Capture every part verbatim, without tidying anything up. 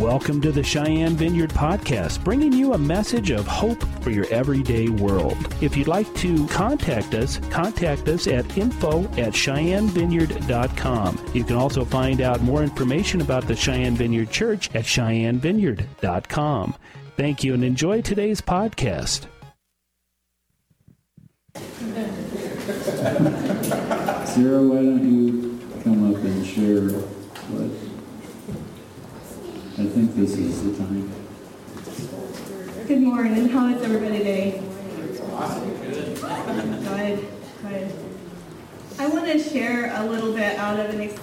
Welcome to the Cheyenne Vineyard Podcast, bringing you a message of hope for your everyday world. If you'd like to contact us, contact us at info at cheyenne vineyard dot com. You can also find out more information about the Cheyenne Vineyard Church at cheyenne vineyard dot com. Thank you and enjoy today's podcast. Sarah, why don't you come up and share what? I think this is the time. Good morning. How is everybody today? Good. Good. I want to share a little bit out of an, ex-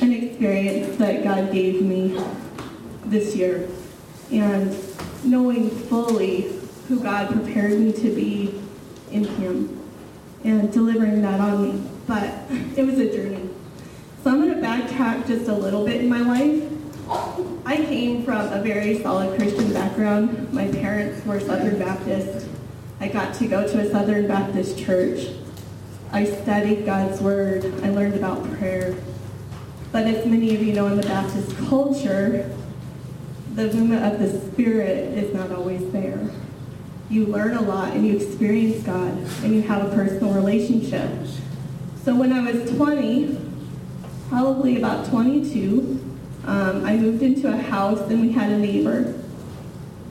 an experience that God gave me this year. And knowing fully who God prepared me to be in Him and delivering that on me. But it was a journey. So I'm going to backtrack just a little bit in my life. I came from a very solid Christian background. My parents were Southern Baptist. I got to go to a Southern Baptist church. I studied God's Word. I learned about prayer. But as many of you know, in the Baptist culture, the movement of the Spirit is not always there. You learn a lot and you experience God and you have a personal relationship. So when I was twenty, probably about twenty-two, um, I moved into a house and we had a neighbor.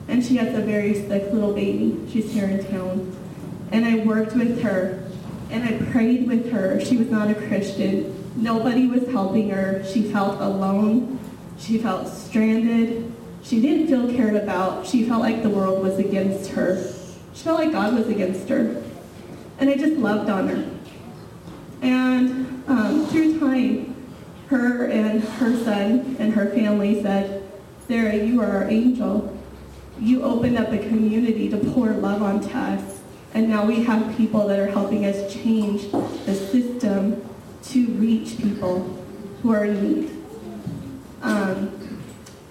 And she has a very sick little baby. She's here in town. And I worked with her and I prayed with her. She was not a Christian. Nobody was helping her. She felt alone. She felt stranded. She didn't feel cared about. She felt like the world was against her. She felt like God was against her. And I just loved on her. And um, through time, her and her son and her family said, "Sarah, you are our angel. You opened up a community to pour love onto us. And now we have people that are helping us change the system to reach people who are in need." Um,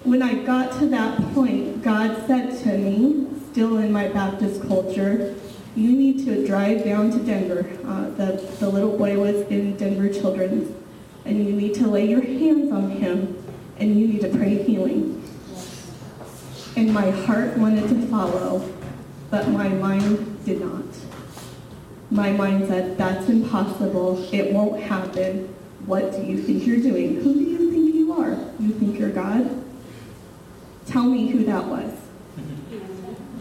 When I got to that point, God said to me, still in my Baptist culture, "You need to drive down to Denver." Uh, the, the little boy was in Denver Children's. "And you need to lay your hands on him, and you need to pray healing." And my heart wanted to follow, but my mind did not. My mind said, "That's impossible. It won't happen. What do you think you're doing? Who do you think you are? You think you're God? Tell me who that was."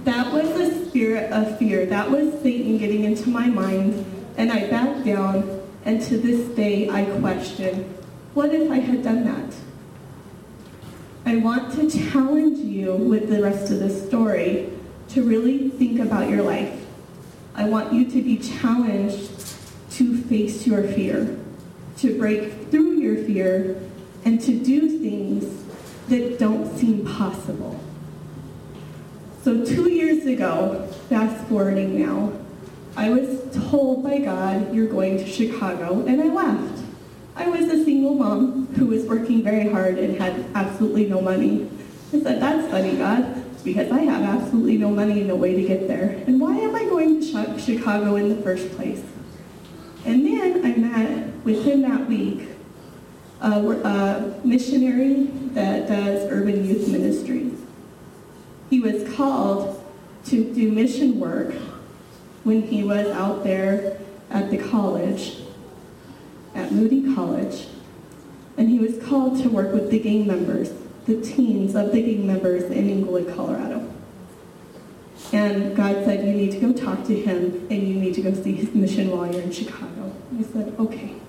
That was the spirit of fear. That was Satan getting into my mind, and I backed down, and to this day I question, what if I had done that? I want to challenge you with the rest of this story to really think about your life. I want you to be challenged to face your fear, to break through your fear, and to do things that don't seem possible. So two years ago, fast forwarding now, I was told by God, "You're going to Chicago," and I left. I was a single mom who was working very hard and had absolutely no money. I said, "That's funny, God, because I have absolutely no money and no way to get there. And why am I going to Chicago in the first place?" And then I met, within that week, Uh, we're a missionary that does urban youth ministries. He was called to do mission work when he was out there at the college, at Moody College, and he was called to work with the gang members, the teens of the gang members in Englewood, Colorado. And God said, "You need to go talk to him, and you need to go see his mission while you're in Chicago." I said, "Okay."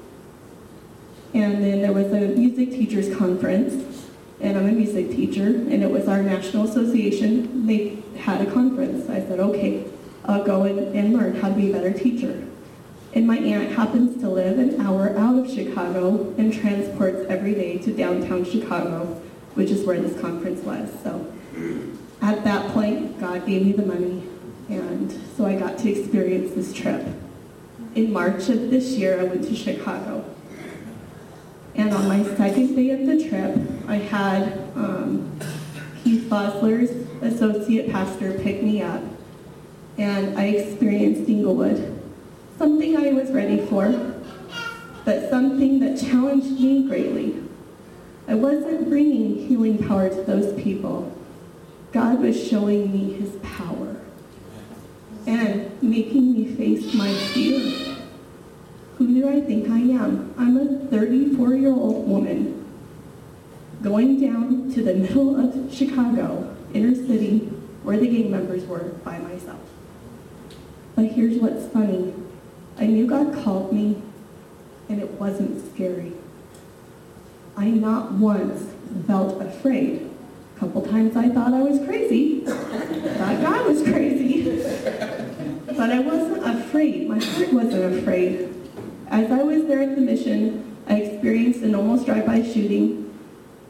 And then there was a music teachers conference, and I'm a music teacher, and it was our national association. They had a conference. I said, "Okay, I'll go and, and learn how to be a better teacher." And my aunt happens to live an hour out of Chicago and transports every day to downtown Chicago, which is where this conference was. So at that point, God gave me the money, and so I got to experience this trip. In March of this year, I went to Chicago. And on my second day of the trip, I had um, Keith Fossler's associate pastor pick me up, and I experienced Englewood. Something I was ready for, but something that challenged me greatly. I wasn't bringing healing power to those people. God was showing me his power and making me face my fear. Who do I think I am? I'm a thirty-four-year-old woman going down to the middle of Chicago, inner city, where the gang members were, by myself. But here's what's funny. I knew God called me, and it wasn't scary. I not once felt afraid. A couple times I thought I was crazy. I thought God was crazy. But I wasn't afraid. My heart wasn't afraid. As I was there at the mission, I experienced an almost drive-by shooting.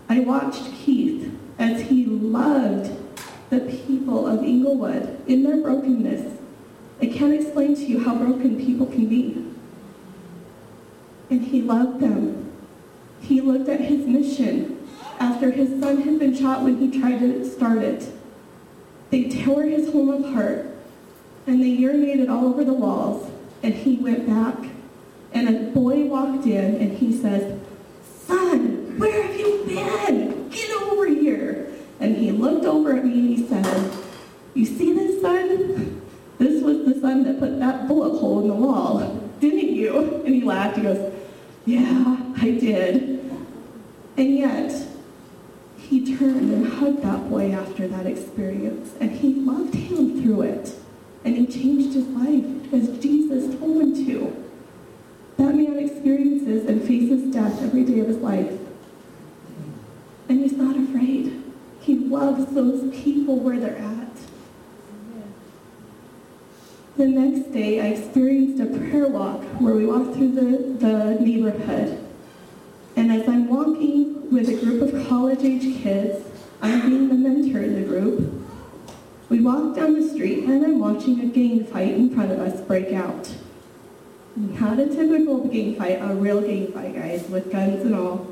I watched Keith as he loved the people of Englewood in their brokenness. I can't explain to you how broken people can be. And he loved them. He looked at his mission after his son had been shot when he tried to start it. They tore his home apart, and they urinated all over the walls, and he went back. And a boy walked in, and he says, "Son, where have you been? Get over here." And he looked over at me, and he said, "You see this, son? This was the son that put that bullet hole in the wall, didn't you?" And he laughed. He goes, "Yeah, I did." And yet, he turned and hugged that boy after that experience, and he loved him through it, and he changed his life as Jesus told him to. That man experiences and faces death every day of his life, and he's not afraid. He loves those people where they're at. The next day, I experienced a prayer walk where we walked through the, the neighborhood. And as I'm walking with a group of college-age kids, I'm being the mentor in the group. We walk down the street, and I'm watching a gang fight in front of us break out. Not a typical gang fight, a real gang fight, guys, with guns and all.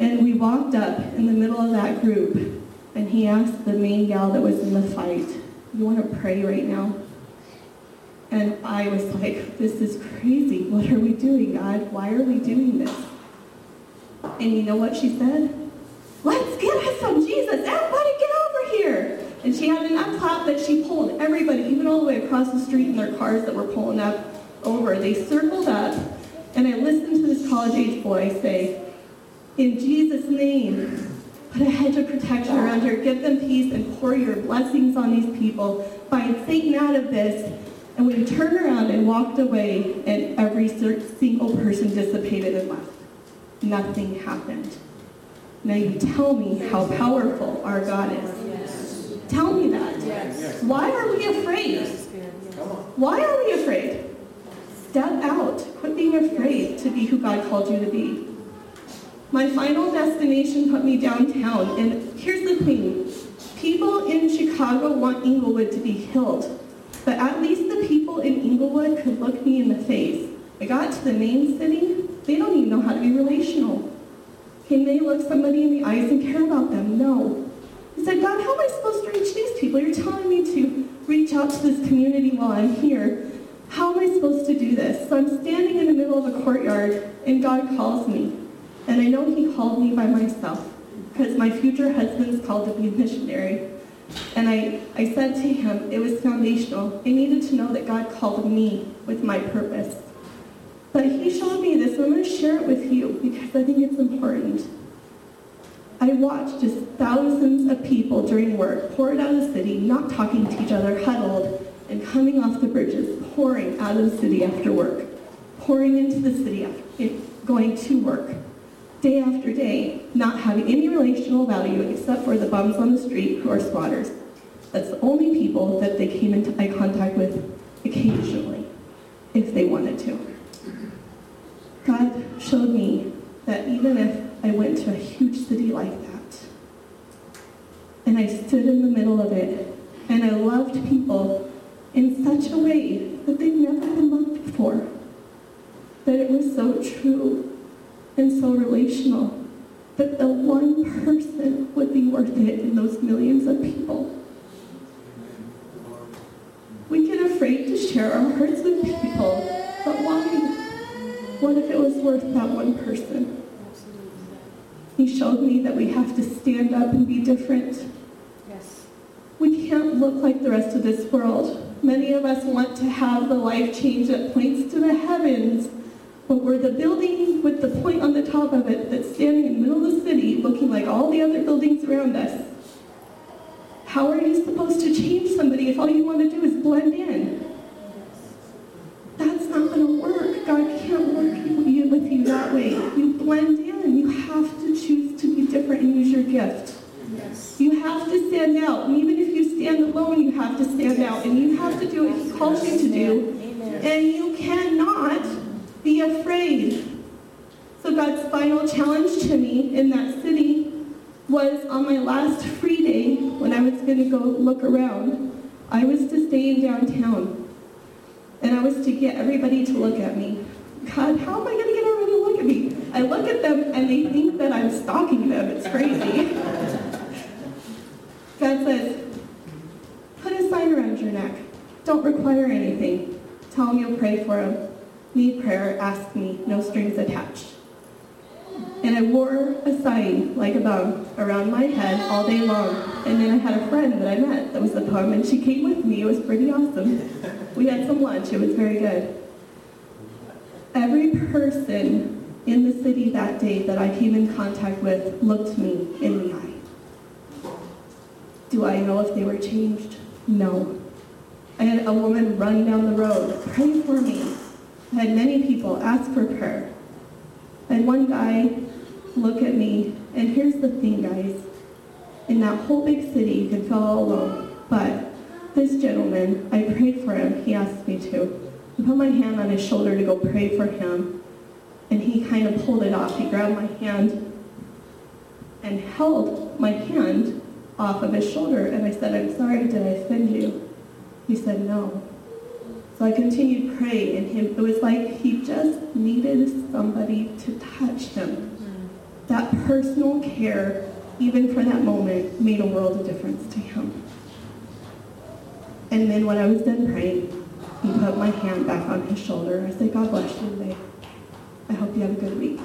And we walked up in the middle of that group, and he asked the main gal that was in the fight, "You want to pray right now?" And I was like, this is crazy. What are we doing, God? Why are we doing this? And you know what she said? "Let's get us some Jesus. Everybody get over here." And she had an up-top that she pulled everybody, even all the way across the street in their cars that were pulling up over. They circled up, and I listened to this college-age boy say, "In Jesus' name, put a hedge of protection around her. Give them peace and pour your blessings on these people. Find Satan out of this." And we turned around and walked away, and every single person dissipated and left. Nothing happened. Now you tell me how powerful our God is. Yes. Tell me that. Yes. Why are we afraid? Why are we afraid? Step out. Quit being afraid to be who God called you to be. My final destination put me downtown, and here's the thing. People in Chicago want Englewood to be healed. But at least the people in Englewood could look me in the face. I got to the main city, they don't even know how to be relational. Can they look somebody in the eyes and care about them? No. I said, "God, how am I supposed to reach these people? You're telling me to reach out to this community while I'm here. How am I supposed to do this?" So I'm standing in the middle of a courtyard, and God calls me. And I know he called me by myself, because my future husband's called to be a missionary. And I, I said to him, it was foundational. I needed to know that God called me with my purpose. But he showed me this, and I'm going to share it with you because I think it's important. I watched just thousands of people during work poured out of the city, not talking to each other, huddled, and coming off the bridges, pouring out of the city after work, pouring into the city after going to work, day after day, not having any relational value except for the bums on the street who are squatters. That's the only people that they came into eye contact with occasionally, if they wanted to. God showed me that even if I went to a huge city like that, and I stood in the middle of it, and I loved people in such a way that they'd never been loved before, that it was so true and so relational, that the one person would be worth it in those millions of people. We get afraid to share our hearts with people, but why? What if it was worth that one person? that we have to stand up and be different. Yes. We can't look like the rest of this world. Many of us want to have the life change that points to the heavens, but we're the building with the point on the top of it that's standing in the middle of the city looking like all the other buildings around us. How are you supposed to change somebody if all you want to do is blend in? That's not going to work. God can't work with you that way. You blend in. You have to choose to be different and use your gift. Yes. You have to stand out. And even if you stand alone, you have to stand out. And you have to do what He calls you to do. Amen. And you cannot be afraid. So God's final challenge to me in that city was on my last free day when I was going to go look around. I was to stay in downtown. And I was to get everybody to look at me. God, how am I going to get everybody to look at me? I look at them and they think that I'm stalking them. It's crazy. God says, put a sign around your neck. Don't require anything. Tell them you'll pray for them. Need prayer, ask me. No strings attached. And I wore a sign like a bum around my head all day long. And then I had a friend that I met that was a bum, and she came with me. It was pretty awesome. We had some lunch. It was very good. Every person in the city that day that I came in contact with looked me in the eye. Do I know if they were changed? No. I had a woman run down the road, pray for me. I had many people ask for prayer. I had one guy look at me, and here's the thing, guys. In that whole big city, you can feel all alone, but this gentleman, I prayed for him. He asked me to. I put my hand on his shoulder to go pray for him, and he kind of pulled it off. He grabbed my hand and held my hand off of his shoulder, and I said, I'm sorry, did I offend you? He said, no. So I continued praying, and him, it was like he just needed somebody to touch him. Mm. That personal care, even for that moment, made a world of difference to him. And then when I was done praying, he put my hand back on his shoulder. I said, God bless you today. I hope you have a good week.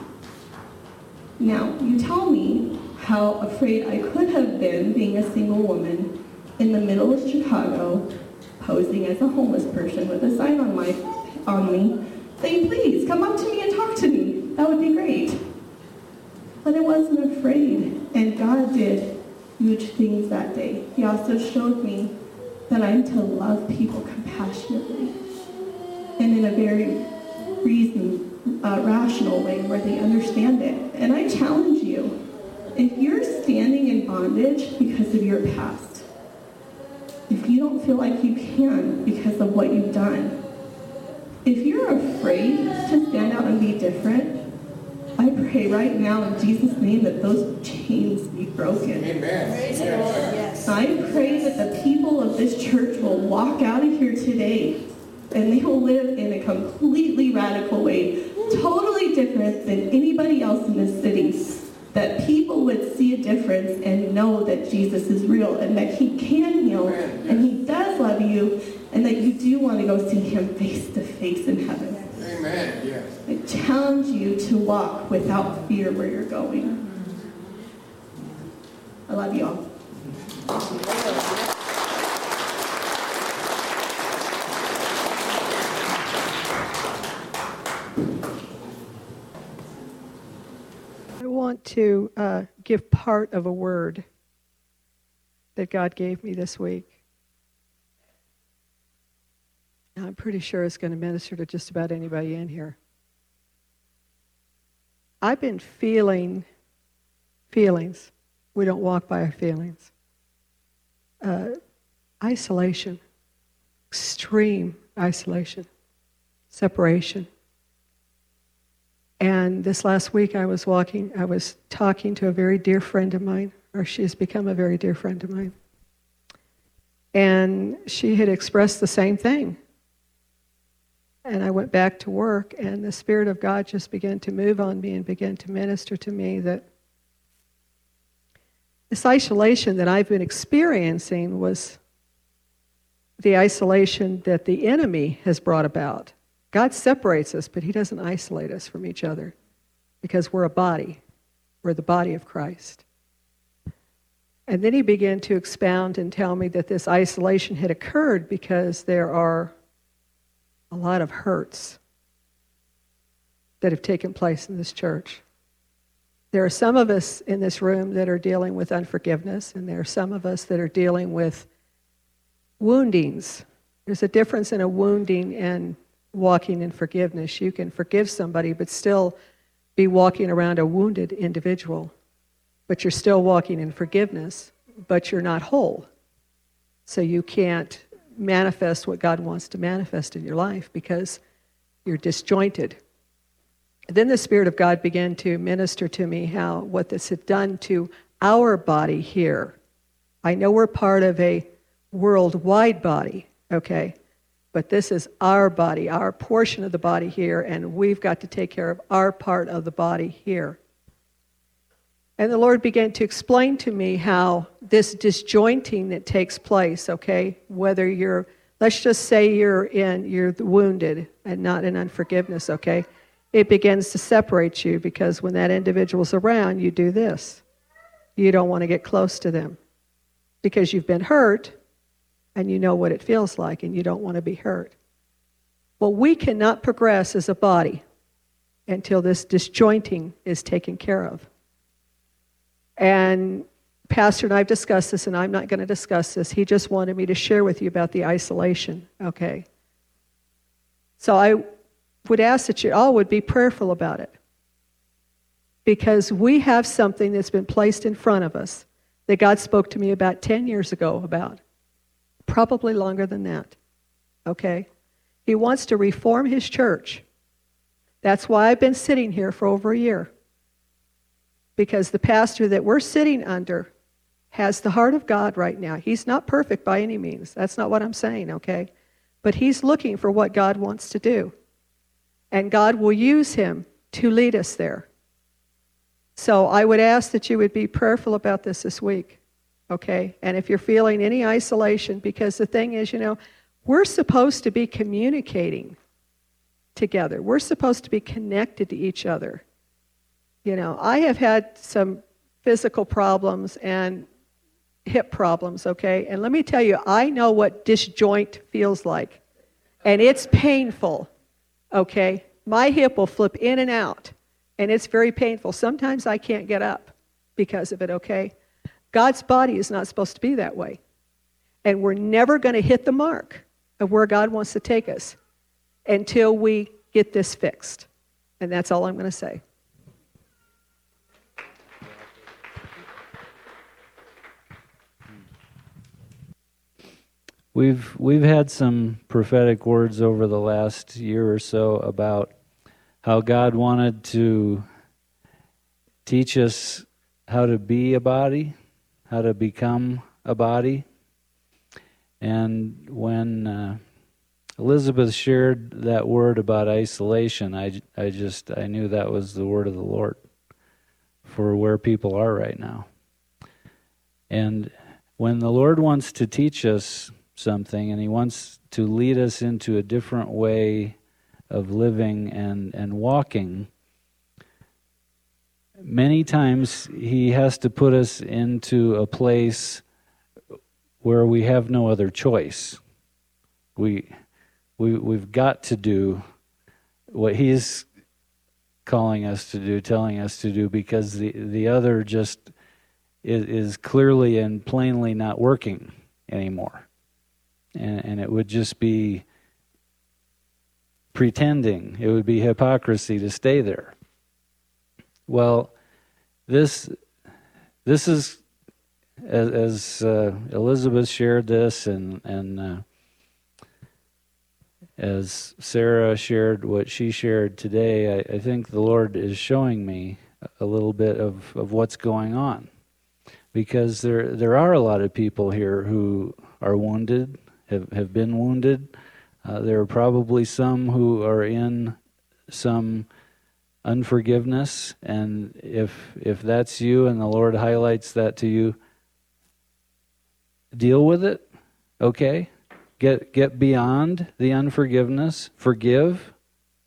Now, you tell me how afraid I could have been being a single woman in the middle of Chicago, posing as a homeless person with a sign on my on me, saying, please, come up to me and talk to me. That would be great. But I wasn't afraid, and God did huge things that day. He also showed me that I'm to love people compassionately and in a very reason, uh, rational way where they understand it. And I challenge you. If you're standing in bondage because of your past, if you don't feel like you can because of what you've done, if you're afraid to stand out and be different, I pray right now in Jesus' name that those chains be broken. Amen. I pray that the people of this church will walk out of here today and they will live in a completely radical way, totally different than anybody else in this city. That people would see a difference and know that Jesus is real and that He can heal and He does love you and that you do want to go see Him face to face in heaven. Amen. Yes. I challenge you to walk without fear where you're going. I love you all. to uh, give part of a word that God gave me this week. And I'm pretty sure it's going to minister to just about anybody in here. I've been feeling feelings. We don't walk by our feelings. Uh, isolation, extreme isolation, separation. And this last week I was walking, I was talking to a very dear friend of mine, or she has become a very dear friend of mine. And she had expressed the same thing. And I went back to work, and the Spirit of God just began to move on me and began to minister to me that this isolation that I've been experiencing was the isolation that the enemy has brought about. God separates us, but He doesn't isolate us from each other because we're a body. We're the body of Christ. And then he began to expound and tell me that this isolation had occurred because there are a lot of hurts that have taken place in this church. There are some of us in this room that are dealing with unforgiveness, and there are some of us that are dealing with woundings. There's a difference in a wounding and walking in forgiveness. You can forgive somebody, but still be walking around a wounded individual. But you're still walking in forgiveness, but you're not whole. So you can't manifest what God wants to manifest in your life because you're disjointed. Then the Spirit of God began to minister to me how what this had done to our body here. I know we're part of a worldwide body, okay, but this is our body, our portion of the body here, and we've got to take care of our part of the body here. And the Lord began to explain to me how this disjointing that takes place, okay, whether you're, let's just say you're in, you're wounded and not in unforgiveness, okay, it begins to separate you because when that individual's around, you do this. You don't want to get close to them because you've been hurt and you know what it feels like and you don't want to be hurt. Well, we cannot progress as a body until this disjointing is taken care of. And Pastor and I have discussed this, and I'm not going to discuss this. He just wanted me to share with you about the isolation, okay? So I would ask that you all would be prayerful about it because we have something that's been placed in front of us that God spoke to me about ten years ago about, probably longer than that, okay? He wants to reform his church. That's why I've been sitting here for over a year because the pastor that we're sitting under has the heart of God right now. He's not perfect by any means. That's not what I'm saying, okay? But he's looking for what God wants to do. And God will use him to lead us there. So I would ask that you would be prayerful about this this week, okay? And if you're feeling any isolation, because the thing is, you know, we're supposed to be communicating together. We're supposed to be connected to each other. You know, I have had some physical problems and hip problems, okay? And let me tell you, I know what disjoint feels like. And it's painful. Okay, my hip will flip in and out, and it's very painful. Sometimes I can't get up because of it, okay? God's body is not supposed to be that way. And we're never going to hit the mark of where God wants to take us until we get this fixed. And that's all I'm going to say. We've we've had some prophetic words over the last year or so about how God wanted to teach us how to be a body, how to become a body. And when uh, Elizabeth shared that word about isolation, I, I just I knew that was the word of the Lord for where people are right now. And when the Lord wants to teach us something, and he wants to lead us into a different way of living and, and walking, many times he has to put us into a place where we have no other choice. We, we, we've got to do what he's calling us to do, telling us to do, because the, the other just is, is clearly and plainly not working anymore. And, and it would just be pretending. It would be hypocrisy to stay there. Well, this this is, as, as uh, Elizabeth shared this, and, and uh, as Sarah shared what she shared today, I, I think the Lord is showing me a little bit of, of what's going on. Because there there are a lot of people here who are wounded, Have, have been wounded. Uh, there are probably some who are in some unforgiveness, and if if that's you and the Lord highlights that to you, deal with it, okay? Get get beyond the unforgiveness. Forgive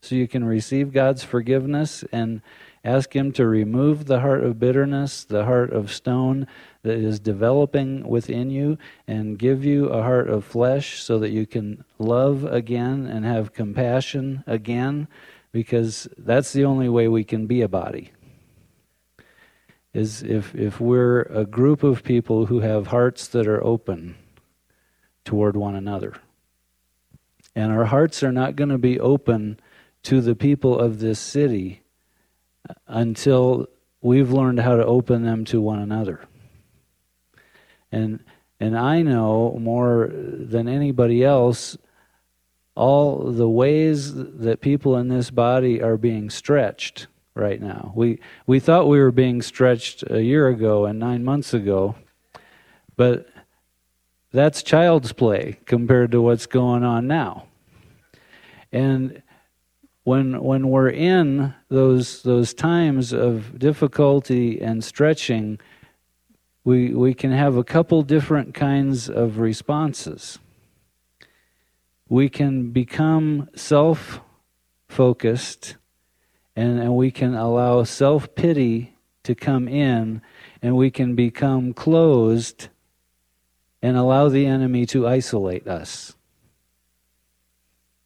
so you can receive God's forgiveness and Ask him to remove the heart of bitterness, the heart of stone that is developing within you, and give you a heart of flesh so that you can love again and have compassion again, because that's the only way we can be a body. Is if, if we're a group of people who have hearts that are open toward one another. And our hearts are not going to be open to the people of this city until we've learned how to open them to one another. And and I know more than anybody else all the ways that people in this body are being stretched right now. We we thought we were being stretched a year ago and nine months ago, but that's child's play compared to what's going on now. And when when we're in those those times of difficulty and stretching, we we can have a couple different kinds of responses. We can become self-focused, And, and we can allow self-pity to come in, and we can become closed and allow the enemy to isolate us.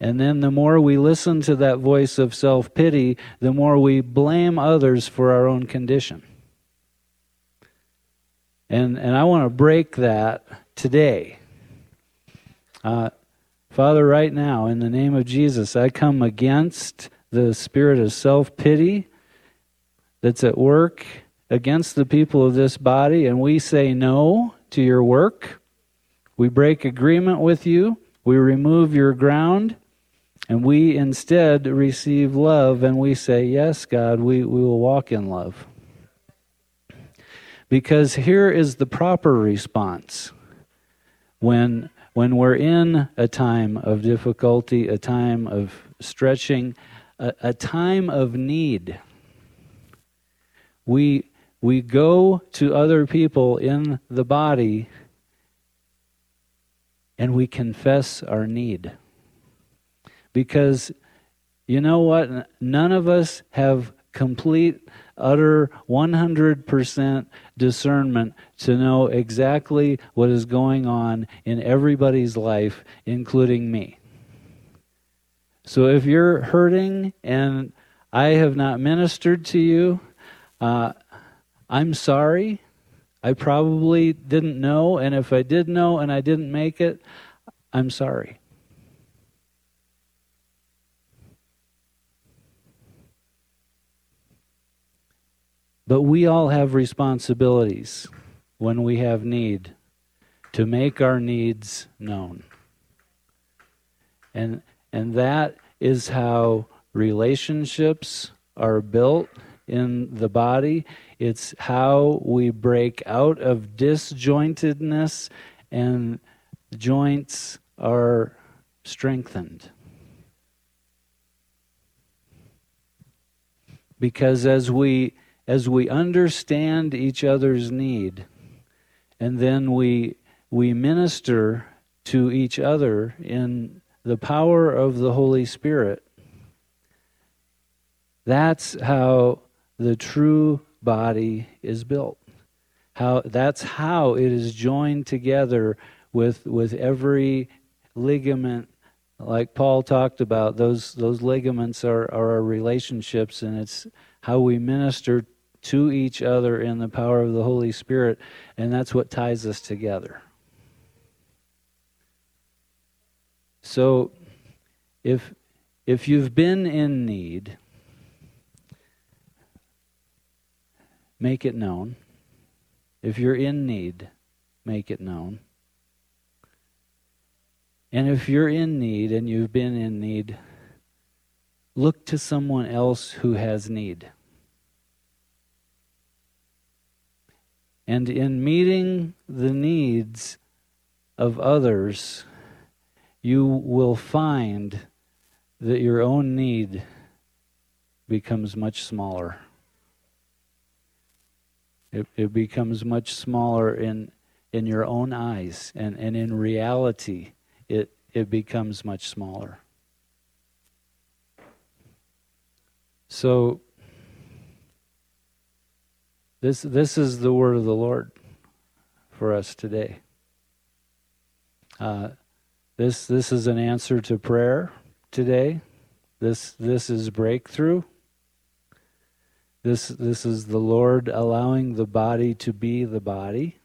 And then the more we listen to that voice of self-pity, the more we blame others for our own condition. And, and I want to break that today. Uh, Father, right now, in the name of Jesus, I come against the spirit of self-pity that's at work against the people of this body, and we say no to your work. We break agreement with you. We remove your ground, and we instead receive love, and we say, yes, God, we, we will walk in love. Because here is the proper response when, when we're in a time of difficulty, a time of stretching, a time of need. We we go to other people in the body and we confess our need. Because you know what? None of us have complete, utter, one hundred percent discernment to know exactly what is going on in everybody's life, including me. So if you're hurting and I have not ministered to you, uh, I'm sorry. I probably didn't know, and if I did know and I didn't make it, I'm sorry. But we all have responsibilities when we have need to make our needs known. And And that is how relationships are built in the body. It's how we break out of disjointedness and joints are strengthened. Because as we as we understand each other's need, and then we we minister to each other in the power of the Holy Spirit, that's how the true body is built. How that's how it is joined together with with every ligament. Like Paul talked about, those those ligaments are, are our relationships, and it's how we minister to each other in the power of the Holy Spirit, and that's what ties us together. So if if you've been in need, make it known. If you're in need, make it known. And if you're in need and you've been in need, look to someone else who has need. And in meeting the needs of others, you will find that your own need becomes much smaller. It, it becomes much smaller in in your own eyes, and, and in reality, it, it becomes much smaller. So This this is the word of the Lord for us today. Uh, this this is an answer to prayer today. This this is breakthrough. This this is the Lord allowing the body to be the body.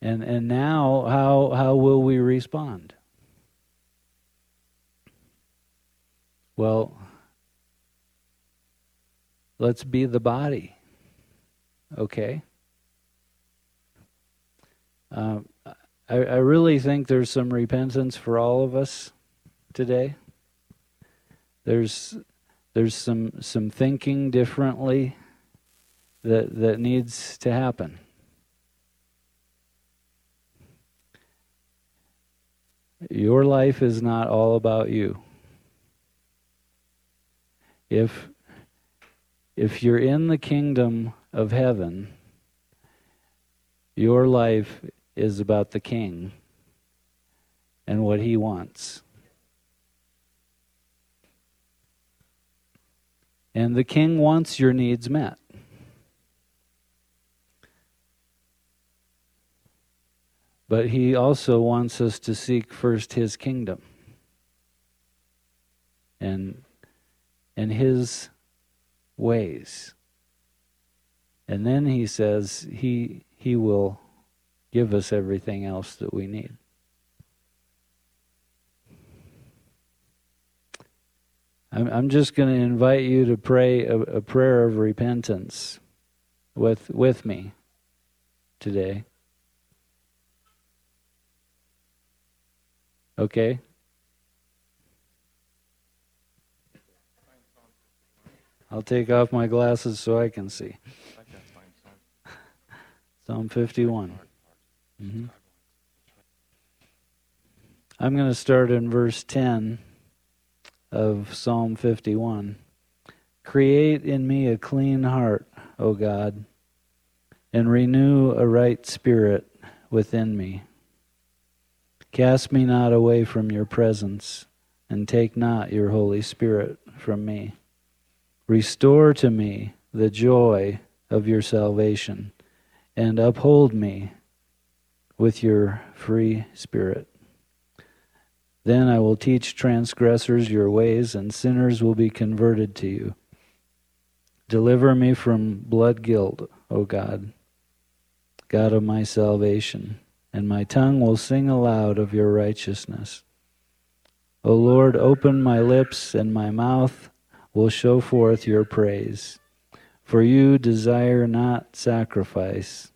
And and now how how will we respond? Well, let's be the body. Okay. Um, I, I really think there's some repentance for all of us today. There's there's some some thinking differently that that needs to happen. Your life is not all about you. If if you're in the kingdom of heaven, your life is about the King and what he wants. And the King wants your needs met. But he also wants us to seek first his kingdom and and his ways. And then he says he he will give us everything else that we need. I'm I'm just going to invite you to pray a, a prayer of repentance with with me today. Okay? I'll take off my glasses so I can see. Psalm fifty-one. Mm-hmm. I'm going to start in verse ten of Psalm fifty-one. Create in me a clean heart, O God, and renew a right spirit within me. Cast me not away from your presence, and take not your Holy Spirit from me. Restore to me the joy of your salvation, and uphold me with your free spirit. Then I will teach transgressors your ways, and sinners will be converted to you. Deliver me from blood guilt, O God, God of my salvation, and my tongue will sing aloud of your righteousness. O Lord, open my lips, and my mouth will show forth your praise. For you desire not sacrifice,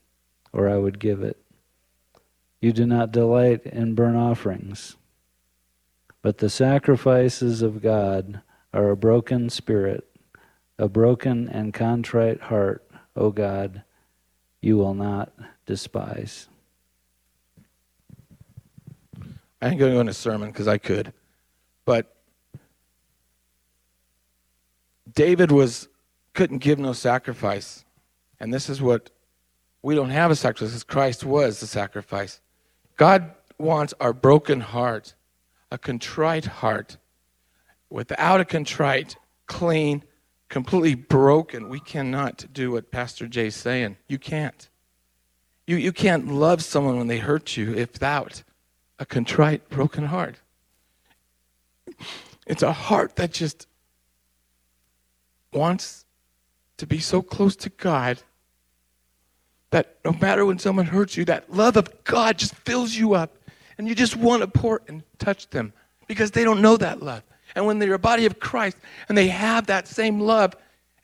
or I would give it. You do not delight in burnt offerings. But the sacrifices of God are a broken spirit, a broken and contrite heart, O God, you will not despise. I ain't going to go into sermon because I could, but David was couldn't give no sacrifice, and this is what we don't have a sacrifice because Christ was the sacrifice. God wants our broken heart, a contrite heart. Without a contrite, clean, completely broken, we cannot do what Pastor Jay's saying. You can't. You you can't love someone when they hurt you if without a contrite, broken heart. It's a heart that just wants to be so close to God that no matter when someone hurts you, that love of God just fills you up, and you just want to pour and touch them because they don't know that love. And when they're a body of Christ and they have that same love,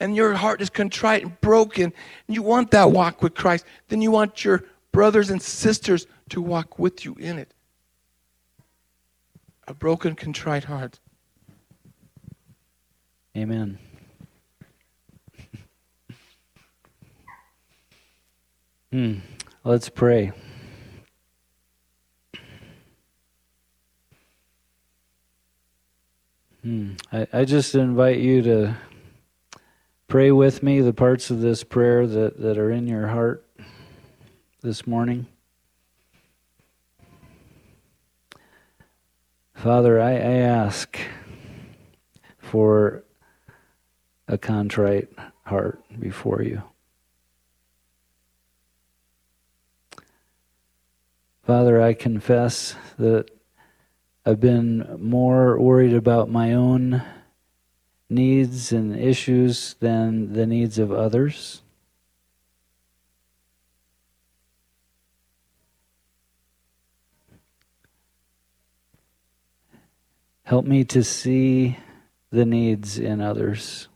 and your heart is contrite and broken, and you want that walk with Christ, then you want your brothers and sisters to walk with you in it. A broken, contrite heart. Amen. hmm. Let's pray. Hmm. I, I just invite you to pray with me the parts of this prayer that, that are in your heart this morning. Father, I, I ask for a contrite heart before you. Father, I confess that I've been more worried about my own needs and issues than the needs of others. Help me to see the needs in others.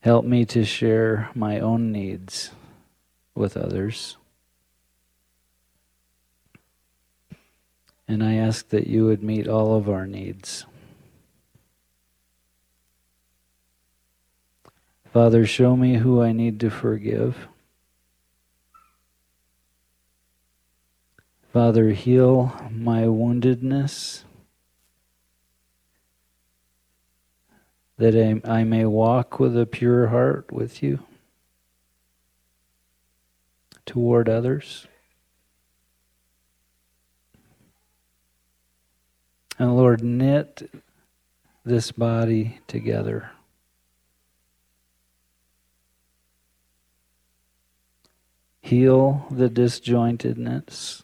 Help me to share my own needs with others. And I ask that you would meet all of our needs. Father, show me who I need to forgive. Father, heal my woundedness, that I, I may walk with a pure heart with you toward others. And Lord, knit this body together. Heal the disjointedness.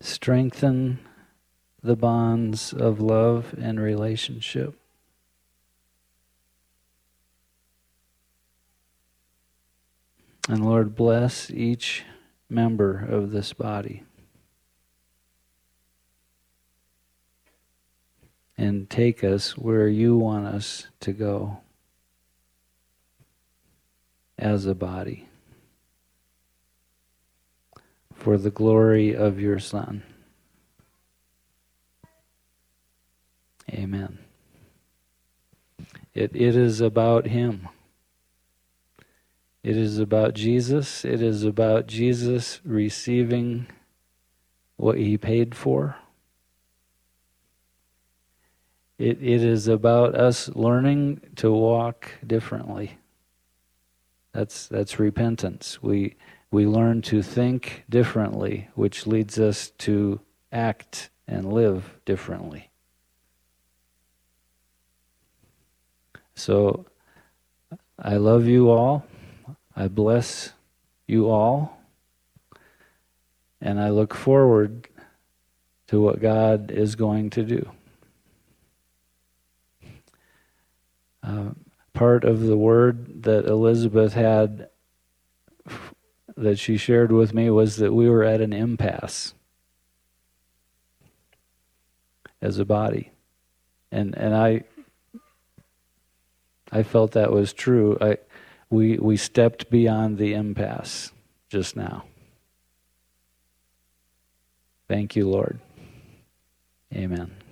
Strengthen the bonds of love and relationship. And Lord, bless each member of this body. And take us where you want us to go as a body, for the glory of your Son. Amen. It, it is about Him. It is about Jesus. It is about Jesus receiving what He paid for. It, it is about us learning to walk differently. That's that's repentance. We we learn to think differently, which leads us to act and live differently. So I love you all. I bless you all. And I look forward to what God is going to do. Uh, part of the word that Elizabeth had f- that she shared with me was that we were at an impasse as a body. And and I... I felt that was true. I, we we stepped beyond the impasse just now. Thank you, Lord. Amen.